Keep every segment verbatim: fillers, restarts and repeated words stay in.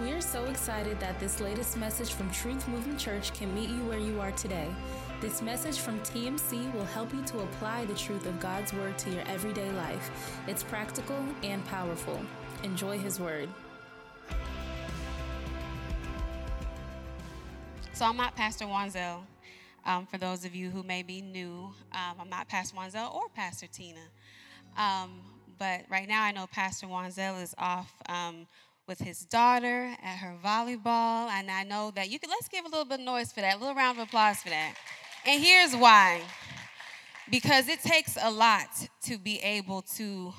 We are so excited that this latest message from Truth Movement Church can meet you where you are today. This message from T M C will help you to apply the truth of God's Word to your everyday life. It's practical and powerful. Enjoy His Word. So I'm not Pastor Wenzel. Um, for those of you who may be new, um, I'm not Pastor Wenzel or Pastor Tina. Um, but right now I know Pastor Wenzel is off um with his daughter at her volleyball, and I know that you could, let's give a little bit of noise for that, a little round of applause for that. And here's why. Because it takes a lot to be able to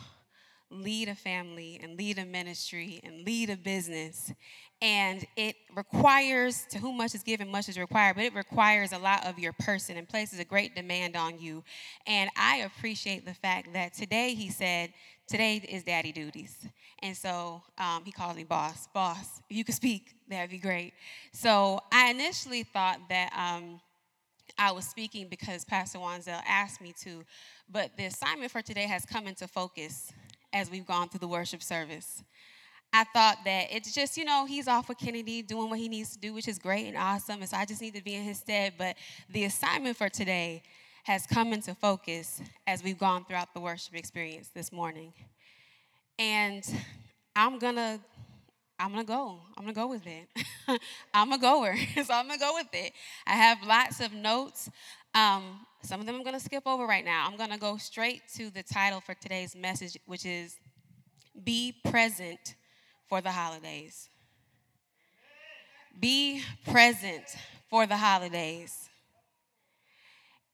lead a family and lead a ministry and lead a business, and it requires, to whom much is given, much is required, but it requires a lot of your person and places a great demand on you. And I appreciate the fact that today he said, today is daddy duties. And so um, he calls me boss. Boss, if you could speak, that'd be great. So I initially thought that um, I was speaking because Pastor Wenzel asked me to, but the assignment for today has come into focus as we've gone through the worship service. I thought that it's just, you know, he's off with Kennedy doing what he needs to do, which is great and awesome, and so I just need to be in his stead. But the assignment for today has come into focus as we've gone throughout the worship experience this morning. And I'm gonna, I'm gonna go. I'm gonna go with it. I'm a goer, so I'm gonna go with it. I have lots of notes. Um, some of them I'm gonna skip over right now. I'm gonna go straight to the title for today's message, which is Be Present for the Holidays. Be present for the holidays.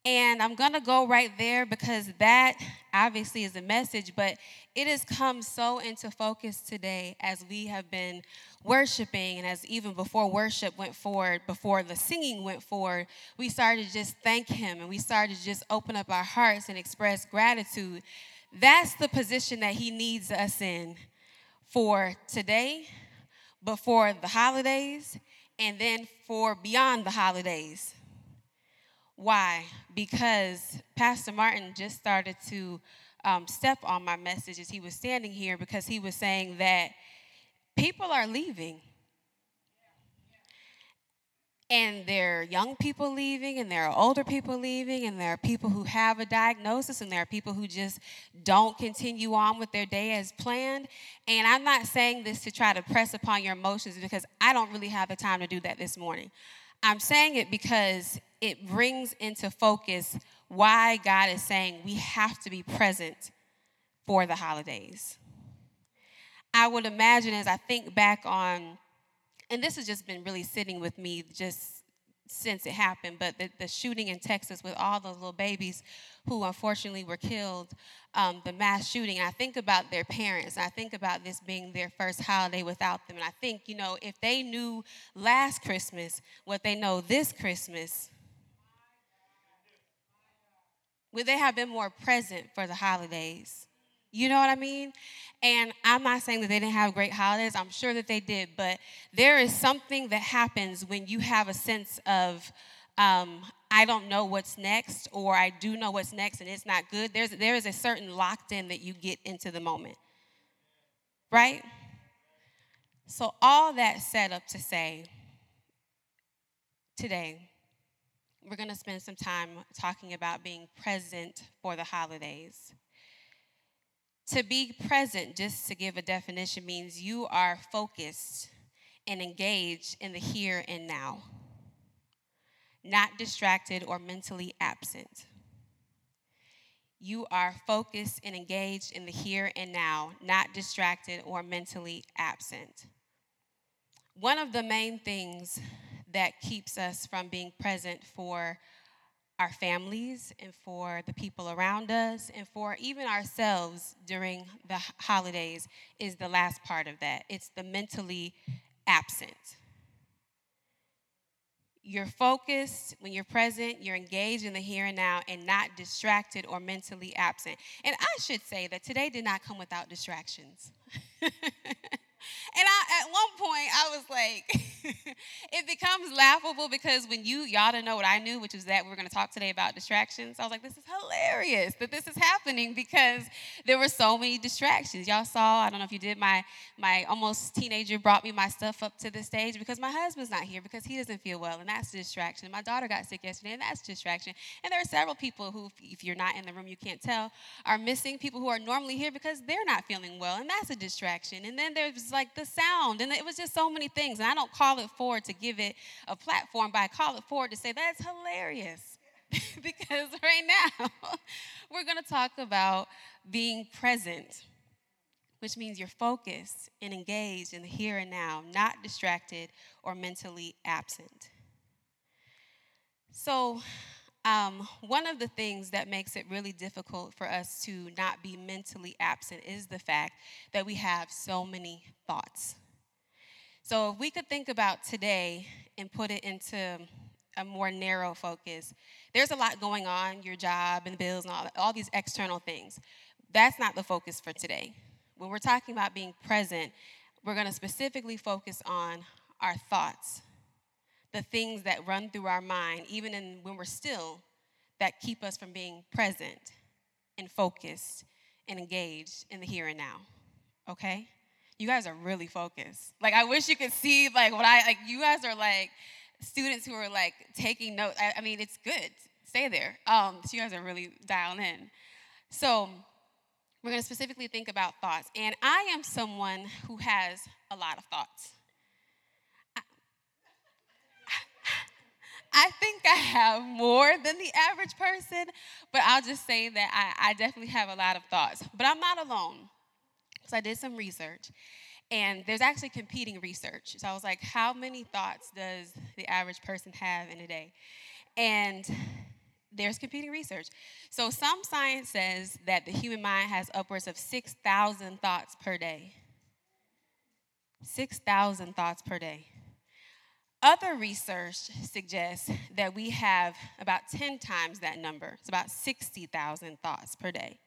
And I'm going to go right there because that obviously is a message, but it has come so into focus today as we have been worshiping, and as even before worship went forward, before the singing went forward, we started to just thank him, and we started to just open up our hearts and express gratitude. That's the position that he needs us in for today, before the holidays, and then for beyond the holidays. Why? Because Pastor Martin just started to um, step on my message as he was standing here, because he was saying that people are leaving. And there are young people leaving, and there are older people leaving, and there are people who have a diagnosis, and there are people who just don't continue on with their day as planned. And I'm not saying this to try to press upon your emotions, because I don't really have the time to do that this morning. I'm saying it because it brings into focus why God is saying we have to be present for the holidays. I would imagine, as I think back on, and this has just been really sitting with me just since it happened, but the, the shooting in Texas with all those little babies who unfortunately were killed, um, the mass shooting, and I think about their parents, and I think about this being their first holiday without them, and I think, you know, if they knew last Christmas what they know this Christmas, would they have been more present for the holidays? You know what I mean? And I'm not saying that they didn't have great holidays. I'm sure that they did. But there is something that happens when you have a sense of, um, I don't know what's next, or I do know what's next and it's not good. There's, there is a certain locked in that you get into the moment, right? So all that set up to say, today, we're going to spend some time talking about being present for the holidays. To be present, just to give a definition, means you are focused and engaged in the here and now, not distracted or mentally absent. You are focused and engaged in the here and now, not distracted or mentally absent. One of the main things that keeps us from being present for our families and for the people around us and for even ourselves during the holidays is the last part of that. It's the mentally absent. You're focused when you're present, you're engaged in the here and now, and not distracted or mentally absent. And I should say that today did not come without distractions. And I, at one point, I was like, it becomes laughable because when you, y'all didn't know what I knew, which is that we were going to talk today about distractions. I was like, this is hilarious that this is happening because there were so many distractions. Y'all saw, I don't know if you did, my, my almost teenager brought me my stuff up to the stage because my husband's not here because he doesn't feel well, and that's a distraction. My daughter got sick yesterday, and that's a distraction. And there are several people who, if you're not in the room, you can't tell, are missing people who are normally here because they're not feeling well, and that's a distraction. And then there's like the sound, and it was just so many things. And I don't call it forward to give it a platform, but I call it forward to say that's hilarious because right now we're going to talk about being present, which means you're focused and engaged in the here and now, not distracted or mentally absent. So um, one of the things that makes it really difficult for us to not be mentally absent is the fact that we have so many thoughts. So if we could think about today and put it into a more narrow focus, there's a lot going on, your job and bills and all, all these external things. That's not the focus for today. When we're talking about being present, we're going to specifically focus on our thoughts, the things that run through our mind, even in, when we're still, that keep us from being present and focused and engaged in the here and now, okay? You guys are really focused. Like, I wish you could see, like, what I, like, you guys are, like, students who are, like, taking notes. I, I mean, it's good. Stay there. Um, so you guys are really dialed in. So we're going to specifically think about thoughts. And I am someone who has a lot of thoughts. I, I think I have more than the average person, but I'll just say that I, I definitely have a lot of thoughts. But I'm not alone, because I did some research. And there's actually competing research. So I was like, how many thoughts does the average person have in a day? And there's competing research. So some science says that the human mind has upwards of six thousand thoughts per day. six thousand thoughts per day. Other research suggests that we have about ten times that number. It's about sixty thousand thoughts per day.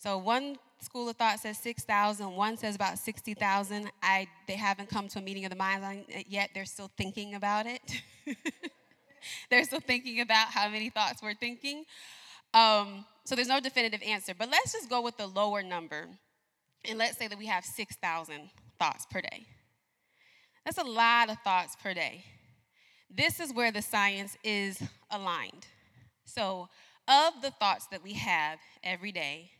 So one school of thought says six thousand. One says about sixty thousand. I, they haven't come to a meeting of the minds yet. They're still thinking about it. They're still thinking about how many thoughts we're thinking. Um, so there's no definitive answer. But let's just go with the lower number. And let's say that we have six thousand thoughts per day. That's a lot of thoughts per day. This is where the science is aligned. So of the thoughts that we have every day,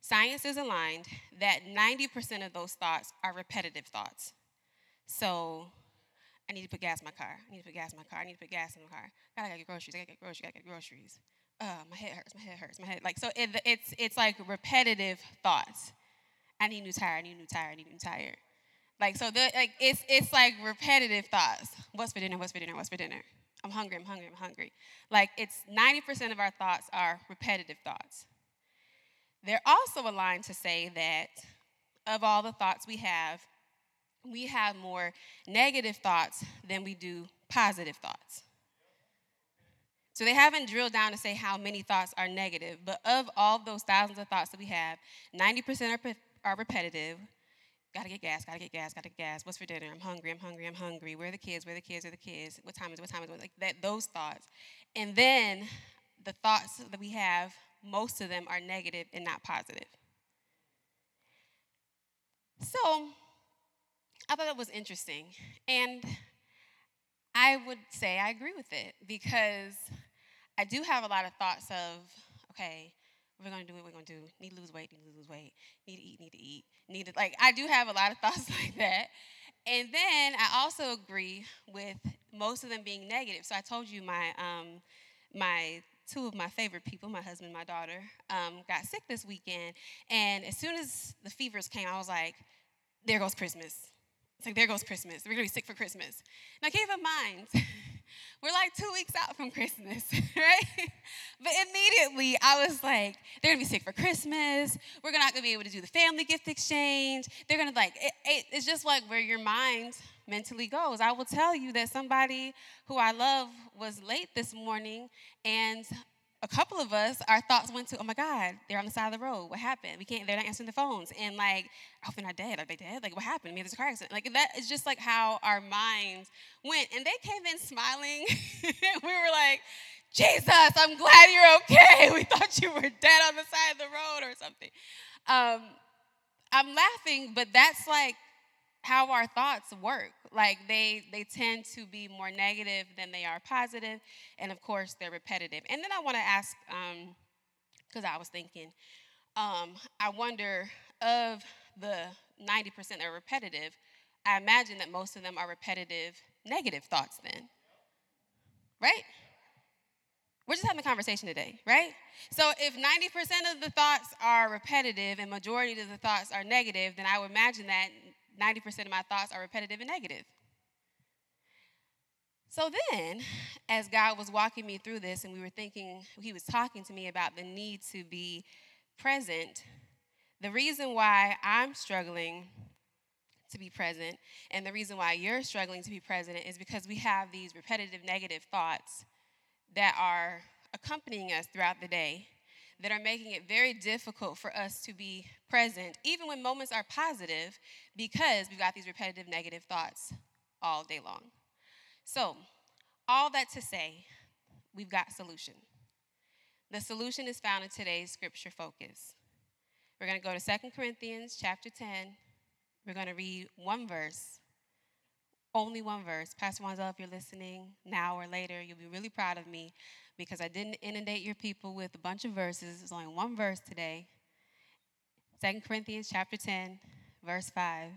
science is aligned that ninety percent of those thoughts are repetitive thoughts. So I need to put gas in my car. I need to put gas in my car. I need to put gas in my car. I gotta get groceries. I gotta get groceries. I gotta get groceries. Uh, my head hurts. My head hurts. My head. Like, so it, it's it's like repetitive thoughts. I need a new tire. I need a new tire. I need a new tire. Like, so the like it's it's like repetitive thoughts. What's for dinner? What's for dinner? What's for dinner? I'm hungry. I'm hungry. I'm hungry. Like, it's ninety percent of our thoughts are repetitive thoughts. They're also aligned to say that of all the thoughts we have, we have more negative thoughts than we do positive thoughts. So they haven't drilled down to say how many thoughts are negative, but of all those thousands of thoughts that we have, ninety percent are, pre- are repetitive. Gotta get gas, gotta get gas, gotta get gas. What's for dinner? I'm hungry, I'm hungry, I'm hungry. Where are the kids? Where are the kids? Where are the kids? What time is it? What time is it? Like that, those thoughts. And then the thoughts that we have, most of them are negative and not positive. So I thought that was interesting, and I would say I agree with it, because I do have a lot of thoughts of, okay, we're going to do what we're going to do, need to lose weight, need to lose weight, need to eat, need to eat, need to, like, I do have a lot of thoughts like that, and then I also agree with most of them being negative. So I told you my, um, my two of my favorite people, my husband and my daughter, um, got sick this weekend, and as soon as the fevers came, I was like, there goes Christmas. It's like, there goes Christmas. We're going to be sick for Christmas. Now, keep in mind, we're like two weeks out from Christmas, right? But immediately, I was like, they're going to be sick for Christmas. We're not going to be able to do the family gift exchange. They're going to, like, it, it, it's just like where your mind mentally goes. I will tell you that somebody who I love was late this morning, and a couple of us, our thoughts went to, oh, my God, they're on the side of the road. What happened? We can't, they're not answering the phones. And, like, I hope they're not dead. Are they dead? Like, what happened? Maybe there's a car accident. Like, that is just, like, how our minds went. And they came in smiling. We were like, Jesus, I'm glad you're okay. We thought you were dead on the side of the road or something. Um, I'm laughing, but that's, like, how our thoughts work. Like, they they tend to be more negative than they are positive, and of course they're repetitive. And then I want to ask, um because I was thinking, um I wonder, of the ninety percent that are repetitive, I imagine that most of them are repetitive negative thoughts then, right? We're just having a conversation today, right? So if ninety percent of the thoughts are repetitive and majority of the thoughts are negative, then I would imagine that ninety percent of my thoughts are repetitive and negative. So then, as God was walking me through this and we were thinking, he was talking to me about the need to be present, the reason why I'm struggling to be present and the reason why you're struggling to be present is because we have these repetitive negative thoughts that are accompanying us throughout the day that are making it very difficult for us to be present, even when moments are positive, because we've got these repetitive negative thoughts all day long. So, all that to say, we've got solution. The solution is found in today's scripture focus. We're going to go to Second Corinthians chapter ten. We're going to read one verse, only one verse. Pastor Wenzel, if you're listening now or later, you'll be really proud of me, because I didn't inundate your people with a bunch of verses. There's only one verse today. Second Corinthians chapter ten, verse five.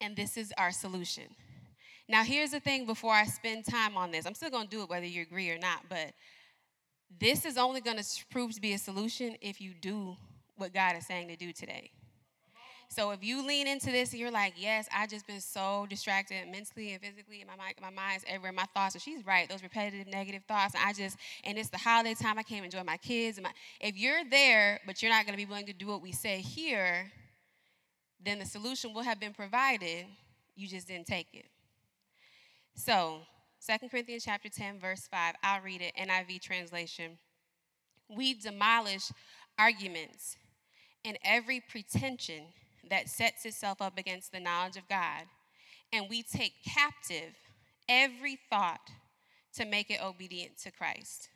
And this is our solution. Now, here's the thing before I spend time on this. I'm still going to do it whether you agree or not, but this is only going to prove to be a solution if you do what God is saying to do today. So if you lean into this and you're like, yes, I've just been so distracted mentally and physically, and my mind, my mind's everywhere, my thoughts, and she's right, those repetitive negative thoughts, and I just, and it's the holiday time, I can't enjoy my kids. And my, if you're there, but you're not going to be willing to do what we say here, then the solution will have been provided, you just didn't take it. So Second Corinthians chapter ten, verse five, I'll read it, N I V translation. We demolish arguments and every pretension that sets itself up against the knowledge of God, and we take captive every thought to make it obedient to Christ.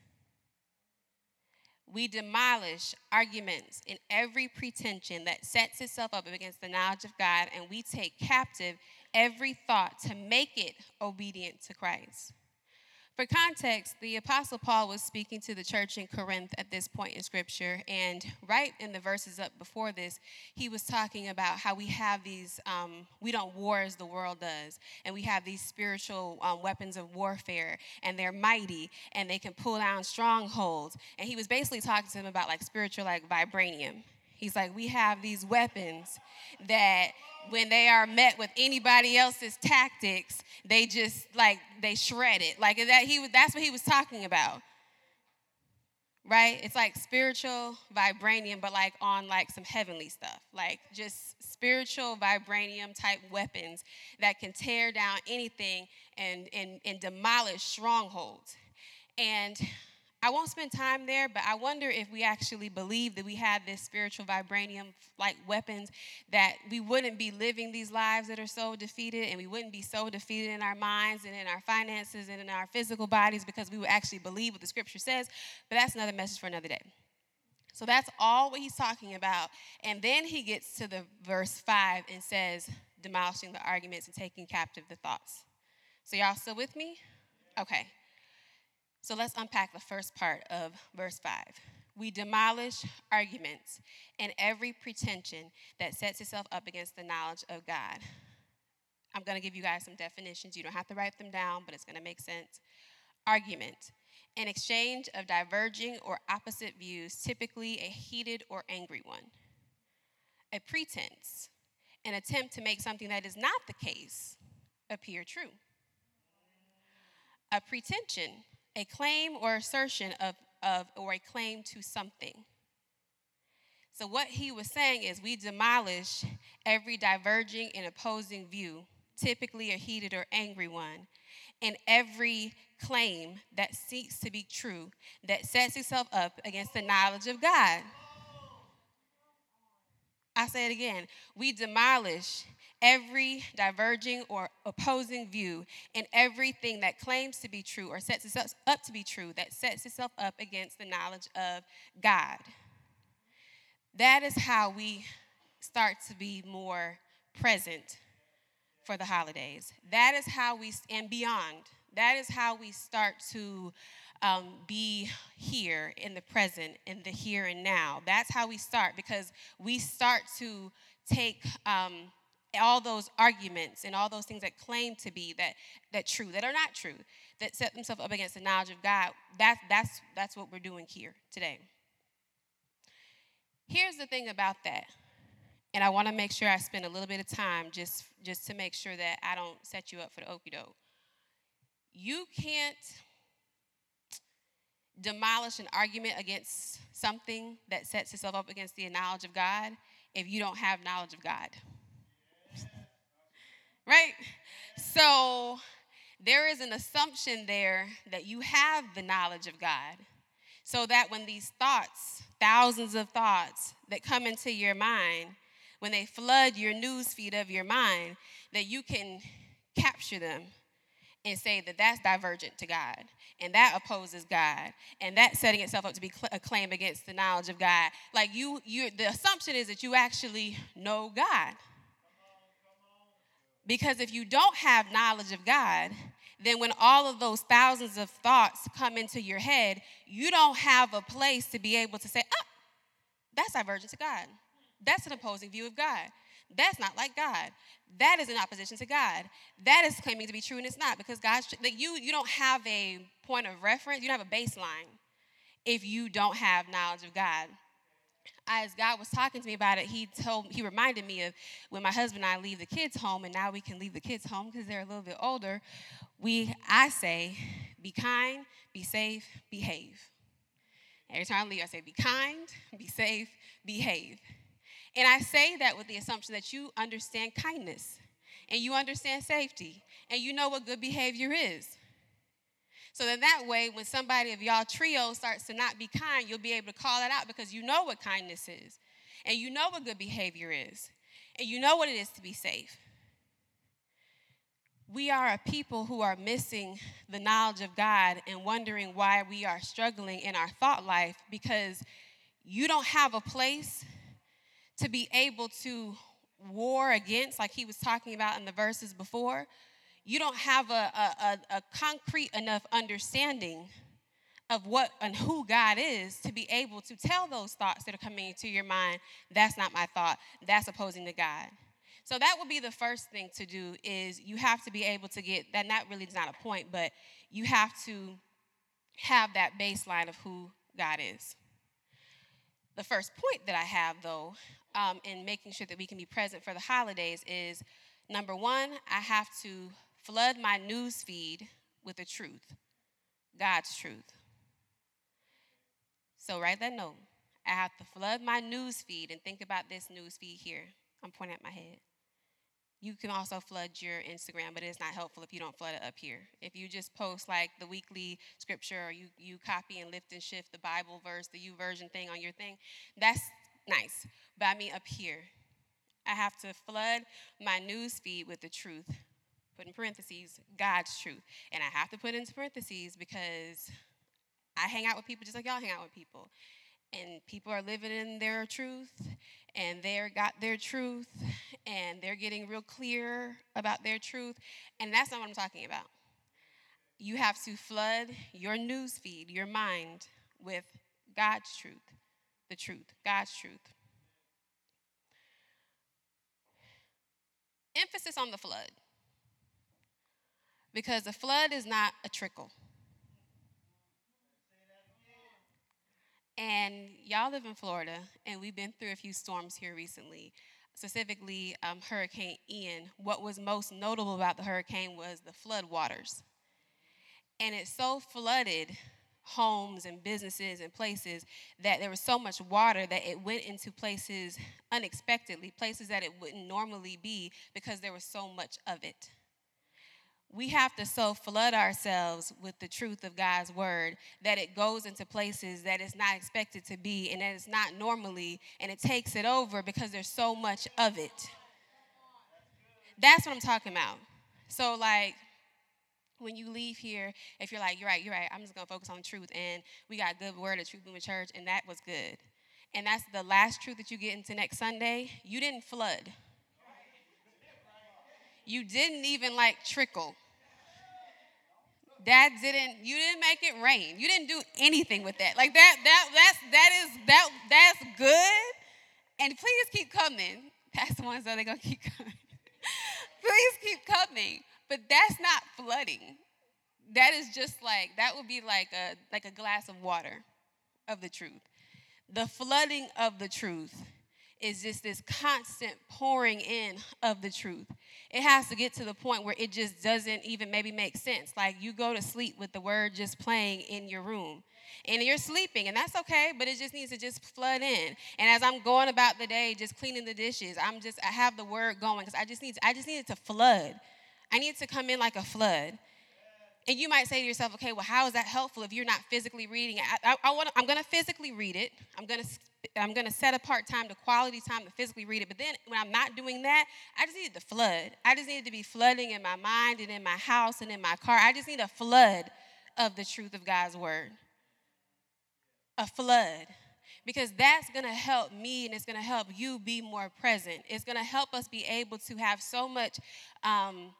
We demolish arguments and every pretension that sets itself up against the knowledge of God, and we take captive every thought to make it obedient to Christ. For context, the Apostle Paul was speaking to the church in Corinth at this point in Scripture, and right in the verses up before this, he was talking about how we have these, um, we don't war as the world does, and we have these spiritual um, weapons of warfare, and they're mighty, and they can pull down strongholds, and he was basically talking to them about like spiritual like vibranium. He's like, we have these weapons that when they are met with anybody else's tactics, they just, like, they shred it. Like, that he was, that's what he was talking about, right? It's like spiritual vibranium, but, like, on, like, some heavenly stuff. Like, just spiritual vibranium-type weapons that can tear down anything and, and, and demolish strongholds. And I won't spend time there, but I wonder if we actually believe that we had this spiritual vibranium-like weapons, that we wouldn't be living these lives that are so defeated, and we wouldn't be so defeated in our minds and in our finances and in our physical bodies, because we would actually believe what the Scripture says. But that's another message for another day. So that's all what he's talking about. And then he gets to the verse five and says, demolishing the arguments and taking captive the thoughts. So y'all still with me? Okay. So let's unpack the first part of verse five. We demolish arguments and every pretension that sets itself up against the knowledge of God. I'm going to give you guys some definitions. You don't have to write them down, but it's going to make sense. Argument, an exchange of diverging or opposite views, typically a heated or angry one. A pretense, an attempt to make something that is not the case appear true. A pretension, a claim or assertion of, of or a claim to something. So what he was saying is we demolish every diverging and opposing view, typically a heated or angry one, and every claim that seeks to be true, that sets itself up against the knowledge of God. I say it again. We demolish every diverging or opposing view and everything that claims to be true or sets itself up to be true, that sets itself up against the knowledge of God. That is how we start to be more present for the holidays. That is how we, and beyond, that is how we start to um, be here in the present, in the here and now. That's how we start, because we start to take um, all those arguments and all those things that claim to be that that true, that are not true, that set themselves up against the knowledge of God. That, that's, that's what we're doing here today. Here's the thing about that, and I want to make sure I spend a little bit of time just, just to make sure that I don't set you up for the okie-doke. You can't demolish an argument against something that sets itself up against the knowledge of God if you don't have knowledge of God. Right? So there is an assumption there that you have the knowledge of God, so that when these thoughts, thousands of thoughts that come into your mind, when they flood your newsfeed of your mind, that you can capture them and say that that's divergent to God, and that opposes God, and that's setting itself up to be a claim against the knowledge of God. Like you, you, the assumption is that you actually know God. Because if you don't have knowledge of God, then when all of those thousands of thoughts come into your head, you don't have a place to be able to say, oh, that's divergent to God. That's an opposing view of God. That's not like God. That is in opposition to God. That is claiming to be true, and it's not, because God's tr- like you, you don't have a point of reference. You don't have a baseline if you don't have knowledge of God. As God was talking to me about it, he told, he reminded me of when my husband and I leave the kids home, and now we can leave the kids home because they're a little bit older. We, I say, be kind, be safe, behave. Every time I leave, I say, be kind, be safe, behave. And I say that with the assumption that you understand kindness, and you understand safety, and you know what good behavior is. So then that way, when somebody of y'all trio starts to not be kind, you'll be able to call it out because you know what kindness is, and you know what good behavior is, and you know what it is to be safe. We are a people who are missing the knowledge of God and wondering why we are struggling in our thought life, because you don't have a place to be able to war against, like he was talking about in the verses before. You don't have a, a, a, a concrete enough understanding of what and who God is to be able to tell those thoughts that are coming into your mind, that's not my thought, that's opposing to God. So that would be the first thing to do, is you have to be able to get, that not really is not a point, but you have to have that baseline of who God is. The first point that I have, though, um, in making sure that we can be present for the holidays is, number one, I have to flood my news feed with the truth, God's truth. So write that note. I have to flood my news feed, and think about this news feed here. I'm pointing at my head. You can also flood your Instagram, but it's not helpful if you don't flood it up here. If you just post like the weekly scripture, or you, you copy and lift and shift the Bible verse, the YouVersion thing on your thing, that's nice. But I mean up here. I have to flood my news feed with the truth, put in parentheses, God's truth. And I have to put into parentheses because I hang out with people just like y'all hang out with people. And people are living in their truth, and they're got their truth, and they're getting real clear about their truth. And that's not what I'm talking about. You have to flood your news feed, your mind, with God's truth, the truth, God's truth. Emphasis on the flood, because the flood is not a trickle. And y'all live in Florida, and we've been through a few storms here recently, specifically um, Hurricane Ian. What was most notable about the hurricane was the flood waters. And it so flooded homes and businesses and places that there was so much water that it went into places unexpectedly, places that it wouldn't normally be because there was so much of it. we have to so flood ourselves with the truth of God's word that it goes into places that it's not expected to be and that it's not normally, and it takes it over because there's so much of it. That's what I'm talking about. So, like, when you leave here, if you're like, you're right, you're right, I'm just going to focus on truth, and we got a good word at Truth Movement Church, and that was good. And that's the last truth that you get into next Sunday. You didn't flood. You didn't even, like, trickle. That didn't, you didn't make it rain. You didn't do anything with that. Like, that, that, that's, that is, that, that's good. And please keep coming. That's the ones that they're going to keep coming. Please keep coming. But that's not flooding. That is just like, that would be like a, like a glass of water of the truth. The flooding of the truth is just this constant pouring in of the truth. It has to get to the point where it just doesn't even maybe make sense. Like, you go to sleep with the word just playing in your room. And you're sleeping, and that's okay, but it just needs to just flood in. And as I'm going about the day, just cleaning the dishes, I'm just, I have the word going because I just need, I just need it to flood. I need it to come in like a flood. And you might say to yourself, okay, well, how is that helpful if you're not physically reading it? I, I, I want, I'm going to physically read it. I'm going to, I'm going to set apart time to quality time to physically read it. But then when I'm not doing that, I just need it to flood. I just need it to be flooding in my mind and in my house and in my car. I just need a flood of the truth of God's word. A flood, because that's going to help me, and it's going to help you be more present. It's going to help us be able to have so much, um,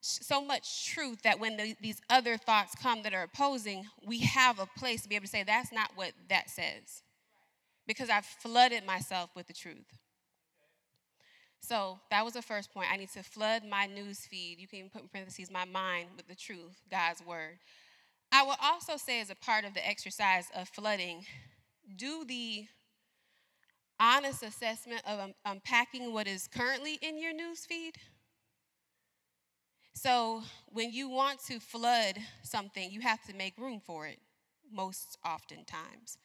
so much truth that when the, these other thoughts come that are opposing, we have a place to be able to say, that's not what that says, because I've flooded myself with the truth. So that was the first point. I need to flood my news feed. You can even put in parentheses, my mind, with the truth, God's word. I will also say, as a part of the exercise of flooding, do the honest assessment of um, unpacking what is currently in your newsfeed. So when you want to flood something, you have to make room for it, most oftentimes.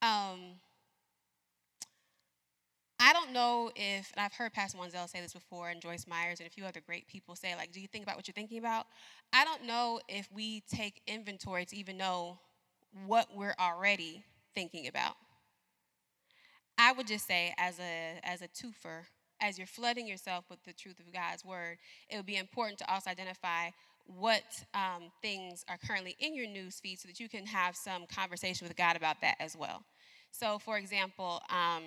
Um, I don't know if, and I've heard Pastor Wenzel say this before, and Joyce Myers and a few other great people say, like, do you think about what you're thinking about? I don't know if we take inventory to even know what we're already thinking about. I would just say, as a, as a twofer, as you're flooding yourself with the truth of God's word, it would be important to also identify what um, things are currently in your news feed so that you can have some conversation with God about that as well. So, for example, um,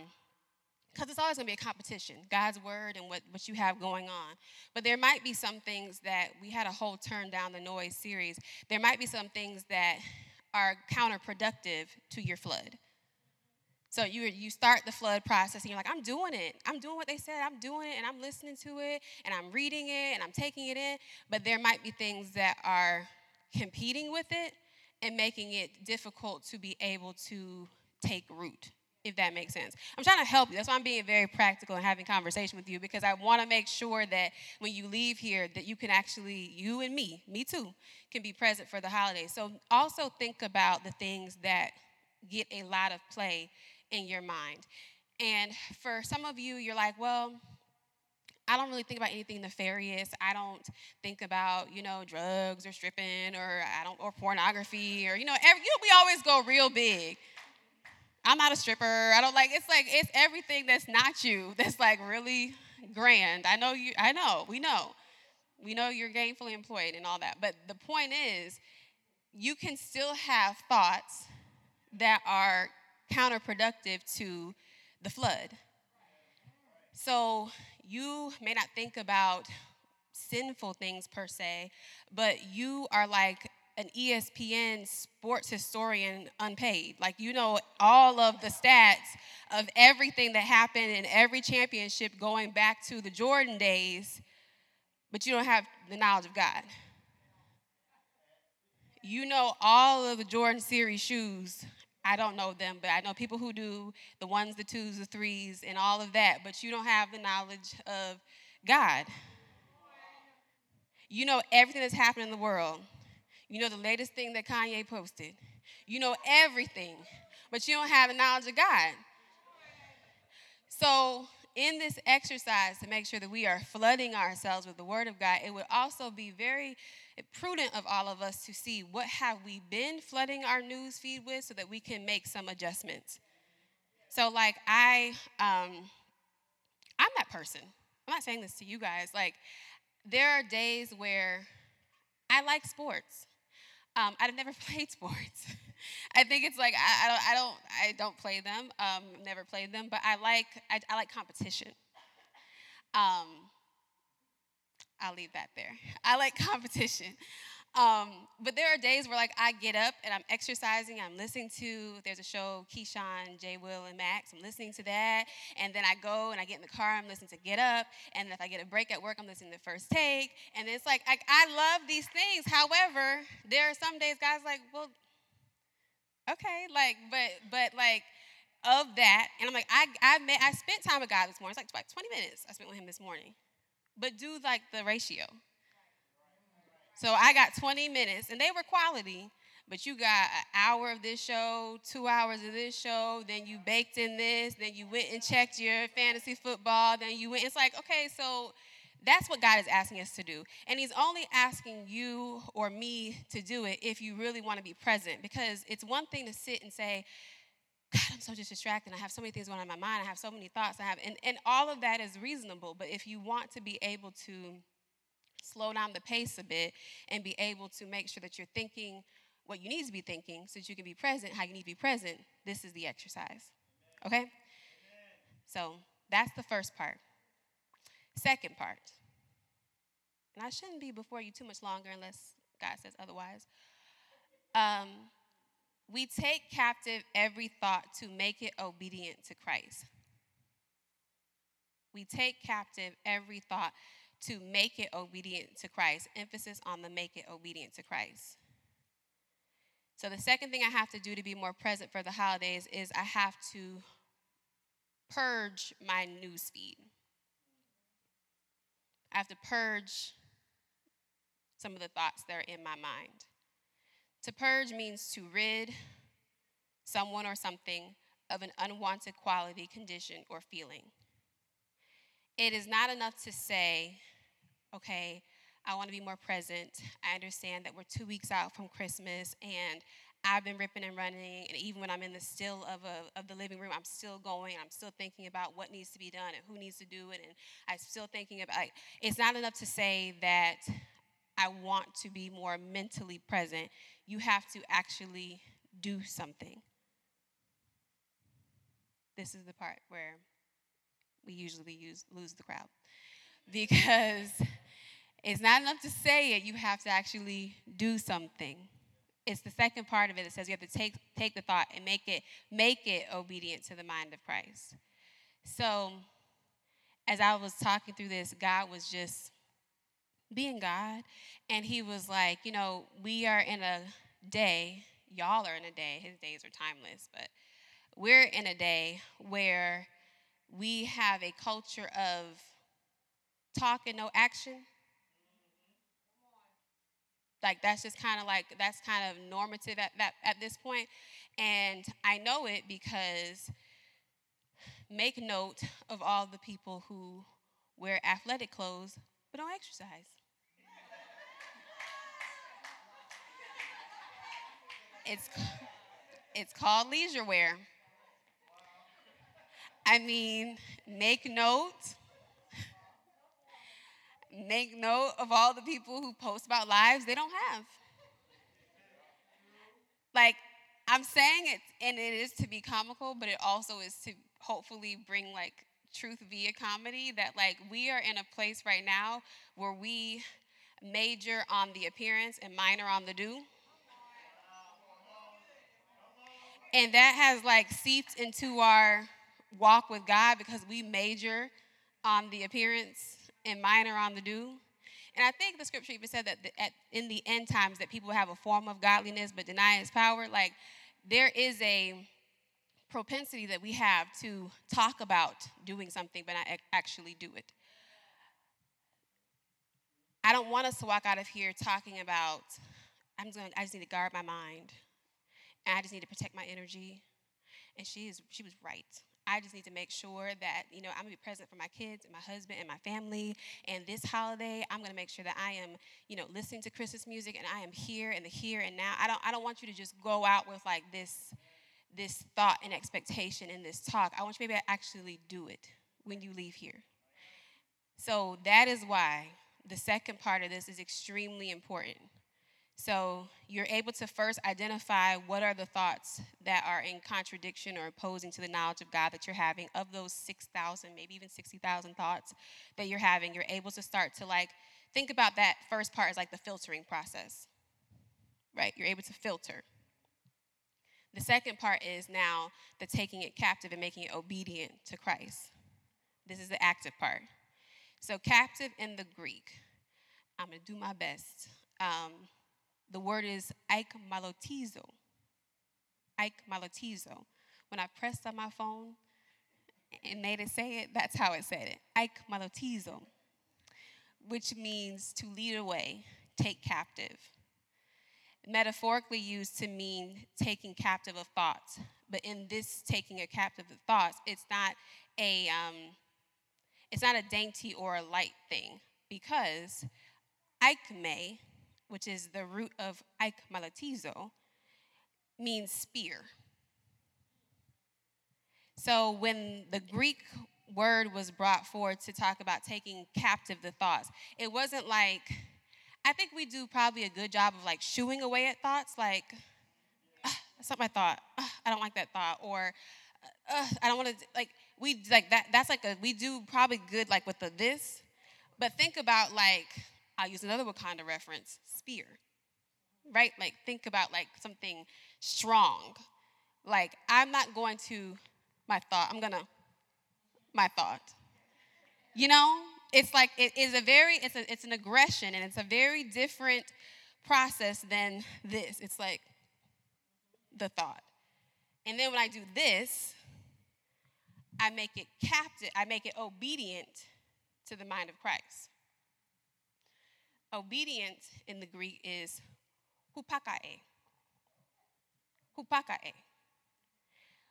because it's always going to be a competition, God's word and what, what you have going on. But there might be some things that, we had a whole Turn Down the Noise series, there might be some things that are counterproductive to your flood. So you you start the flood process, and you're like, I'm doing it. I'm doing what they said. I'm doing it, and I'm listening to it, and I'm reading it, and I'm taking it in. But there might be things that are competing with it and making it difficult to be able to take root, if that makes sense. I'm trying to help you. That's why I'm being very practical and having conversation with you, because I want to make sure that when you leave here that you can actually, you and me, me too, can be present for the holidays. So also think about the things that get a lot of play in your mind. And for some of you, you're like, well, I don't really think about anything nefarious. I don't think about, you know, drugs or stripping or I don't or pornography or, you know, every, you know, we always go real big. I'm not a stripper. I don't like, it's like, it's everything that's not you that's like really grand. I know you, I know, we know. We know you're gainfully employed and all that. But the point is, you can still have thoughts that are counterproductive to the flood. So you may not think about sinful things per se, but you are like an E S P N sports historian unpaid. Like, you know all of the stats of everything that happened in every championship going back to the Jordan days, but you don't have the knowledge of God. You know all of the Jordan series shoes. I don't know them, but I know people who do, the ones, the twos, the threes, and all of that, but you don't have the knowledge of God. You know everything that's happened in the world. You know the latest thing that Kanye posted. You know everything, but you don't have the knowledge of God. So in this exercise to make sure that we are flooding ourselves with the Word of God, it would also be very prudent of all of us to see what have we been flooding our news feed with so that we can make some adjustments. So, like, I, um, I'm that person. I'm not saying this to you guys. Like, there are days where I like sports. Um, I've never played sports. I think it's like I, I don't I don't I don't play them. Um, never played them, but I like I, I like competition. Um, I'll leave that there. I like competition. Um, but there are days where like I get up and I'm exercising, I'm listening to, there's a show, Keyshawn, J. Will, and Max, I'm listening to that, and then I go and I get in the car, I'm listening to Get Up, and if I get a break at work, I'm listening to First Take, and it's like, I, I love these things. However, there are some days God's like, well, okay, like, but, but like, of that, and I'm like, I, I, met, I spent time with God this morning, it's like twenty minutes I spent with him this morning, but do like the ratio. So I got twenty minutes, and they were quality, but you got an hour of this show, two hours of this show, then you baked in this, then you went and checked your fantasy football, then you went. It's like, okay, so that's what God is asking us to do. And he's only asking you or me to do it if you really want to be present, because it's one thing to sit and say, God, I'm so just distracted. I have so many things going on in my mind. I have so many thoughts. I have, and, and all of that is reasonable, but if you want to be able to slow down the pace a bit and be able to make sure that you're thinking what you need to be thinking so that you can be present how you need to be present, this is the exercise. Okay? Amen. So that's the first part. Second part, and I shouldn't be before you too much longer unless God says otherwise. Um, we take captive every thought to make it obedient to Christ. We take captive every thought to make it obedient to Christ. Emphasis on the make it obedient to Christ. So the second thing I have to do to be more present for the holidays is I have to purge my news feed. I have to purge some of the thoughts that are in my mind. To purge means to rid someone or something of an unwanted quality, condition, or feeling. It is not enough to say, okay, I want to be more present. I understand that we're two weeks out from Christmas, and I've been ripping and running, and even when I'm in the still of, a, of the living room, I'm still going, I'm still thinking about what needs to be done and who needs to do it, and I'm still thinking about, like, it's not enough to say that I want to be more mentally present. You have to actually do something. This is the part where we usually use, lose the crowd, because it's not enough to say it. You have to actually do something. It's the second part of it that says you have to take take the thought and make it make it obedient to the mind of Christ. So as I was talking through this, God was just being God, and he was like, you know, we are in a day, y'all are in a day, his days are timeless, but we're in a day where we have a culture of talk and no action. Like, that's just kind of like, that's kind of normative at, that, at this point. And I know it because make note of all the people who wear athletic clothes but don't exercise. It's, it's called leisure wear. I mean, make note, make note of all the people who post about lives they don't have. Like, I'm saying it, and it is to be comical, but it also is to hopefully bring, like, truth via comedy, that, like, we are in a place right now where we major on the appearance and minor on the do. And that has, like, seeped into our walk with God, because we major on the appearance and minor on the do. And I think the scripture even said that at, in the end times that people have a form of godliness but deny its power. Like, there is a propensity that we have to talk about doing something but not actually do it. I don't want us to walk out of here talking about, I'm going, I just need to guard my mind, and I just need to protect my energy. And she is, she was right. I just need to make sure that, you know, I'm going to be present for my kids and my husband and my family. And this holiday, I'm going to make sure that I am, you know, listening to Christmas music and I am here in the here and now. I don't I don't want you to just go out with like this this thought and expectation in this talk. I want you maybe to actually do it when you leave here. So that is why the second part of this is extremely important. So you're able to first identify what are the thoughts that are in contradiction or opposing to the knowledge of God that you're having. Of those six thousand, maybe even sixty thousand thoughts that you're having, you're able to start to, like, think about that first part as, like, the filtering process, right? You're able to filter. The second part is now the taking it captive and making it obedient to Christ. This is the active part. So captive in the Greek, I'm going to do my best. Um... The word is aichmalōtizō. Aichmalōtizō. When I pressed on my phone and made it say it, that's how it said it. Aichmalōtizō, which means to lead away, take captive. Metaphorically used to mean taking captive of thoughts. But in this taking a captive of thoughts, it's not a um, it's not a dainty or a light thing, because aichmē, which is the root of aichmalōtizō, means spear. So when the Greek word was brought forward to talk about taking captive the thoughts, it wasn't like, I think we do probably a good job of, like, shooing away at thoughts, like, oh, that's not my thought, oh, I don't like that thought, or oh, I don't want to, like, we, like, that. that's like a, we do probably good, like, with the this, but think about, like, I'll use another Wakanda reference, spear, right? Like, think about, like, something strong. Like, I'm not going to, my thought, I'm going to, my thought. You know? It's like, it is a very, it's a, it's an aggression, and it's a very different process than this. It's like the thought. And then when I do this, I make it captive, I make it obedient to the mind of Christ. Obedience in the Greek is hupakoē. Hupakoē.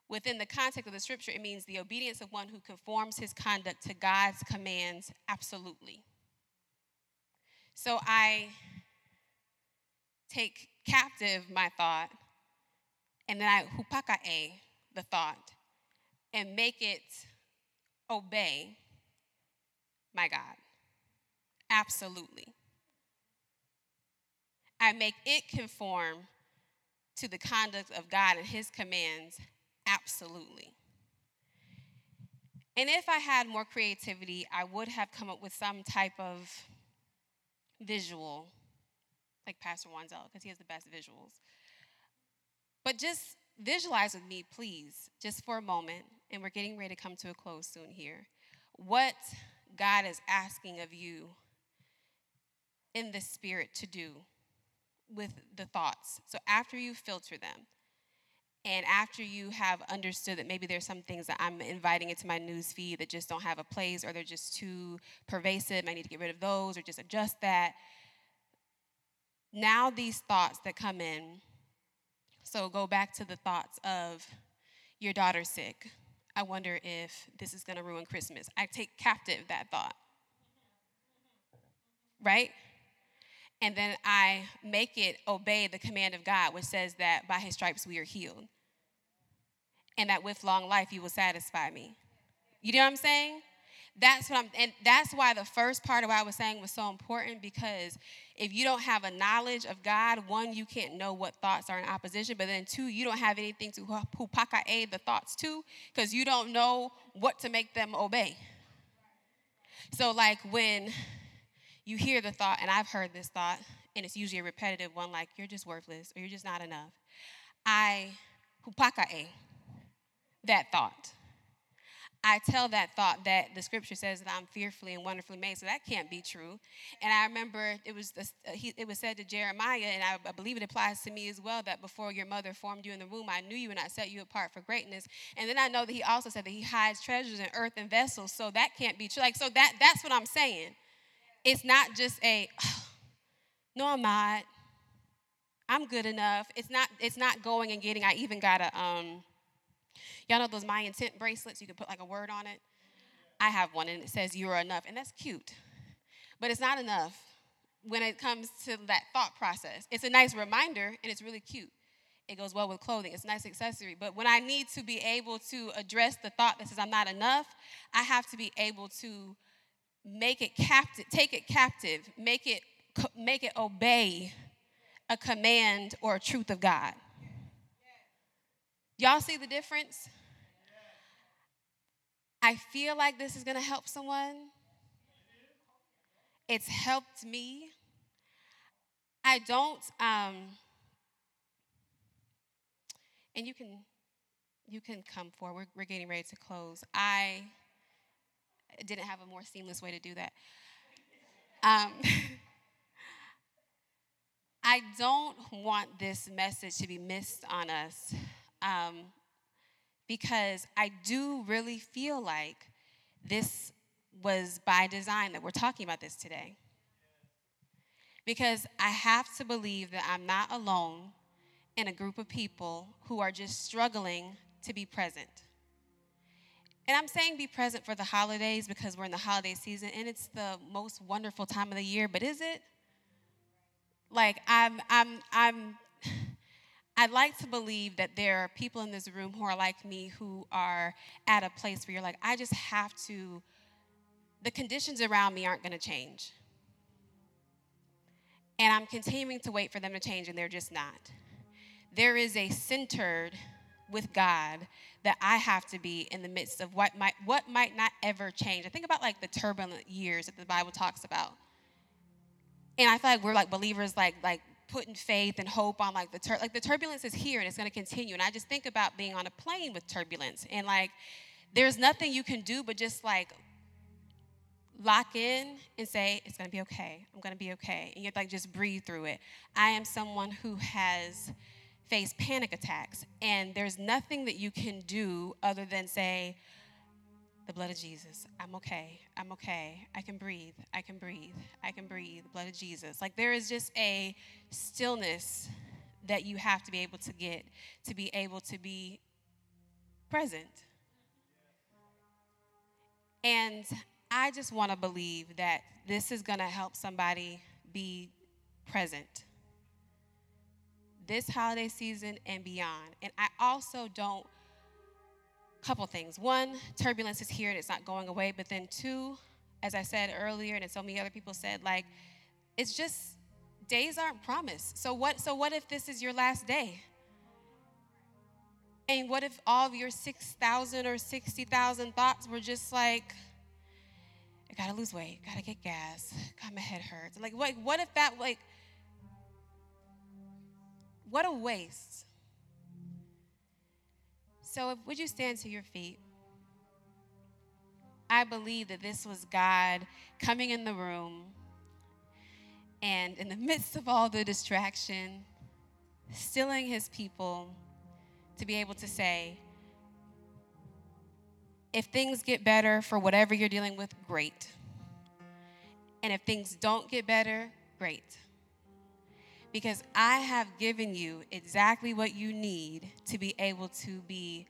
Within the context of the scripture, it means the obedience of one who conforms his conduct to God's commands absolutely. So I take captive my thought, and then I hupakoē the thought and make it obey my God. Absolutely. I make it conform to the conduct of God and his commands, absolutely. And if I had more creativity, I would have come up with some type of visual, like Pastor Wenzel, because he has the best visuals. But just visualize with me, please, just for a moment, and we're getting ready to come to a close soon here, what God is asking of you in the spirit to do with the thoughts. So after you filter them, and after you have understood that maybe there's some things that I'm inviting into my news feed that just don't have a place, or they're just too pervasive, I need to get rid of those or just adjust that. Now these thoughts that come in, so go back to the thoughts of your daughter's sick. I wonder if this is going to ruin Christmas. I take captive that thought, right? And then I make it obey the command of God, which says that by his stripes we are healed, and that with long life you will satisfy me. You know what I'm saying? That's what I'm, and that's why the first part of what I was saying was so important, because if you don't have a knowledge of God, one, you can't know what thoughts are in opposition, but then two, you don't have anything to hupakoē the thoughts to, because you don't know what to make them obey. So, like, when you hear the thought, and I've heard this thought, and it's usually a repetitive one, like, you're just worthless, or you're just not enough. I hupakoē that thought. I tell that thought that the scripture says that I'm fearfully and wonderfully made, so that can't be true. And I remember it was it was said to Jeremiah, and I believe it applies to me as well, that before your mother formed you in the womb, I knew you and I set you apart for greatness. And then I know that he also said that he hides treasures in earth and vessels, so that can't be true. Like, so that that's what I'm saying. It's not just a, oh, no, I'm not. I'm good enough. It's not. It's not going and getting. I even got a um, Y'all know those My Intent bracelets? You can put like a word on it. I have one, and it says, "You are enough," and that's cute. But it's not enough when it comes to that thought process. It's a nice reminder, and it's really cute. It goes well with clothing. It's a nice accessory. But when I need to be able to address the thought that says I'm not enough, I have to be able to make it captive, take it captive, make it make it obey a command or a truth of God. Y'all see the difference? I feel like this is going to help someone. It's helped me. I don't, um, and you can, you can come forward. We're, we're getting ready to close. I didn't have a more seamless way to do that. Um, I don't want this message to be missed on us. Um, Because I do really feel like this was by design that we're talking about this today. Because I have to believe that I'm not alone in a group of people who are just struggling to be present. And I'm saying be present for the holidays because we're in the holiday season and it's the most wonderful time of the year, but is it? Like I'm, I'm, I'm... I'd like to believe that there are people in this room who are like me, who are at a place where you're like, I just have to, the conditions around me aren't going to change. And I'm continuing to wait for them to change, and they're just not. There is a centered with God that I have to be in the midst of what might, what might not ever change. I think about like the turbulent years that the Bible talks about. And I feel like we're like believers, like, like, putting faith and hope on like the tur- like the turbulence is here and it's going to continue. And I just think about being on a plane with turbulence and like there's nothing you can do but just like lock in and say, it's going to be okay. I'm going to be okay. And you have to like just breathe through it. I am someone who has faced panic attacks, and there's nothing that you can do other than say, the blood of Jesus. I'm okay. I'm okay. I can breathe. I can breathe. I can breathe. The blood of Jesus. Like there is just a stillness that you have to be able to get to be able to be present. And I just want to believe that this is going to help somebody be present this holiday season and beyond. And I also don't couple things. One, turbulence is here and it's not going away. But then two, as I said earlier, and so many other people said, like, it's just days aren't promised. So what, so what if this is your last day? And what if all of your six thousand or sixty thousand thoughts were just like, I gotta lose weight, gotta get gas, God, my head hurts. Like, what, what if that, like, what a waste. So would you stand to your feet? I believe that this was God coming in the room and in the midst of all the distraction, stilling his people to be able to say, if things get better for whatever you're dealing with, great. And if things don't get better, great. Because I have given you exactly what you need to be able to be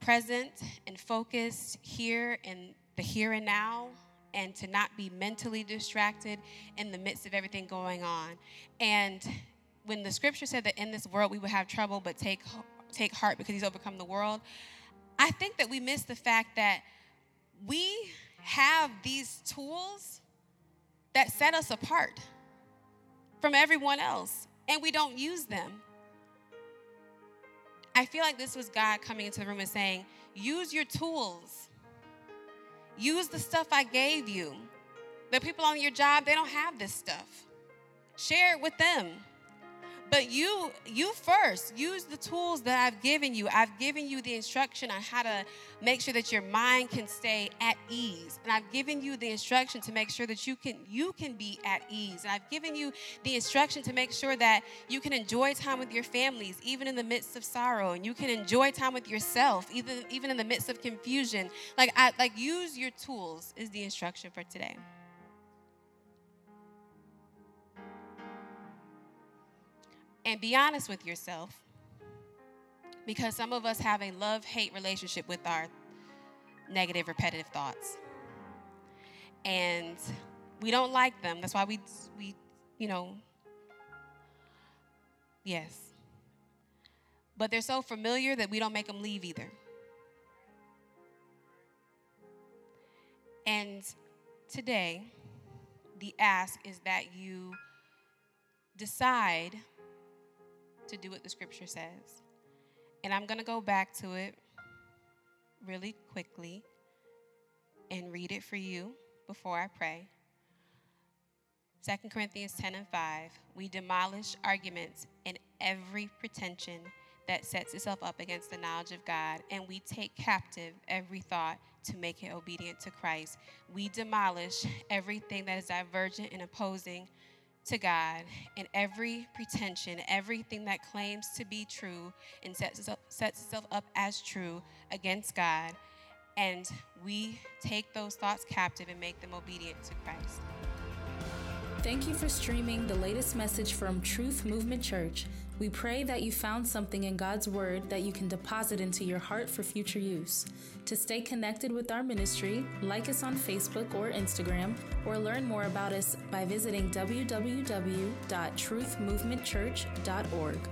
present and focused here in the here and now, and to not be mentally distracted in the midst of everything going on. And when the scripture said that in this world we would have trouble, but take, take heart because he's overcome the world, I think that we miss the fact that we have these tools that set us apart from everyone else, and we don't use them. I feel like this was God coming into the room and saying, use your tools. Use the stuff I gave you. The people on your job, they don't have this stuff. Share it with them. But you, you first, use the tools that I've given you. I've given you the instruction on how to make sure that your mind can stay at ease. And I've given you the instruction to make sure that you can, you can be at ease. And I've given you the instruction to make sure that you can enjoy time with your families, even in the midst of sorrow. And you can enjoy time with yourself, even, even in the midst of confusion. Like, I, like, use your tools is the instruction for today. And be honest with yourself, because some of us have a love-hate relationship with our negative, repetitive thoughts. And we don't like them. That's why we, we, you know, yes. But they're so familiar that we don't make them leave either. And today, the ask is that you decide to do what the scripture says. And I'm going to go back to it really quickly and read it for you before I pray. Second Corinthians ten and five, we demolish arguments and every pretension that sets itself up against the knowledge of God, and we take captive every thought to make it obedient to Christ. We demolish everything that is divergent and opposing to God, and every pretension, everything that claims to be true and sets itself, sets itself up as true against God, and we take those thoughts captive and make them obedient to Christ. Thank you for streaming the latest message from Truth Movement Church. We pray that you found something in God's Word that you can deposit into your heart for future use. To stay connected with our ministry, like us on Facebook or Instagram, or learn more about us by visiting w w w dot truth movement church dot org.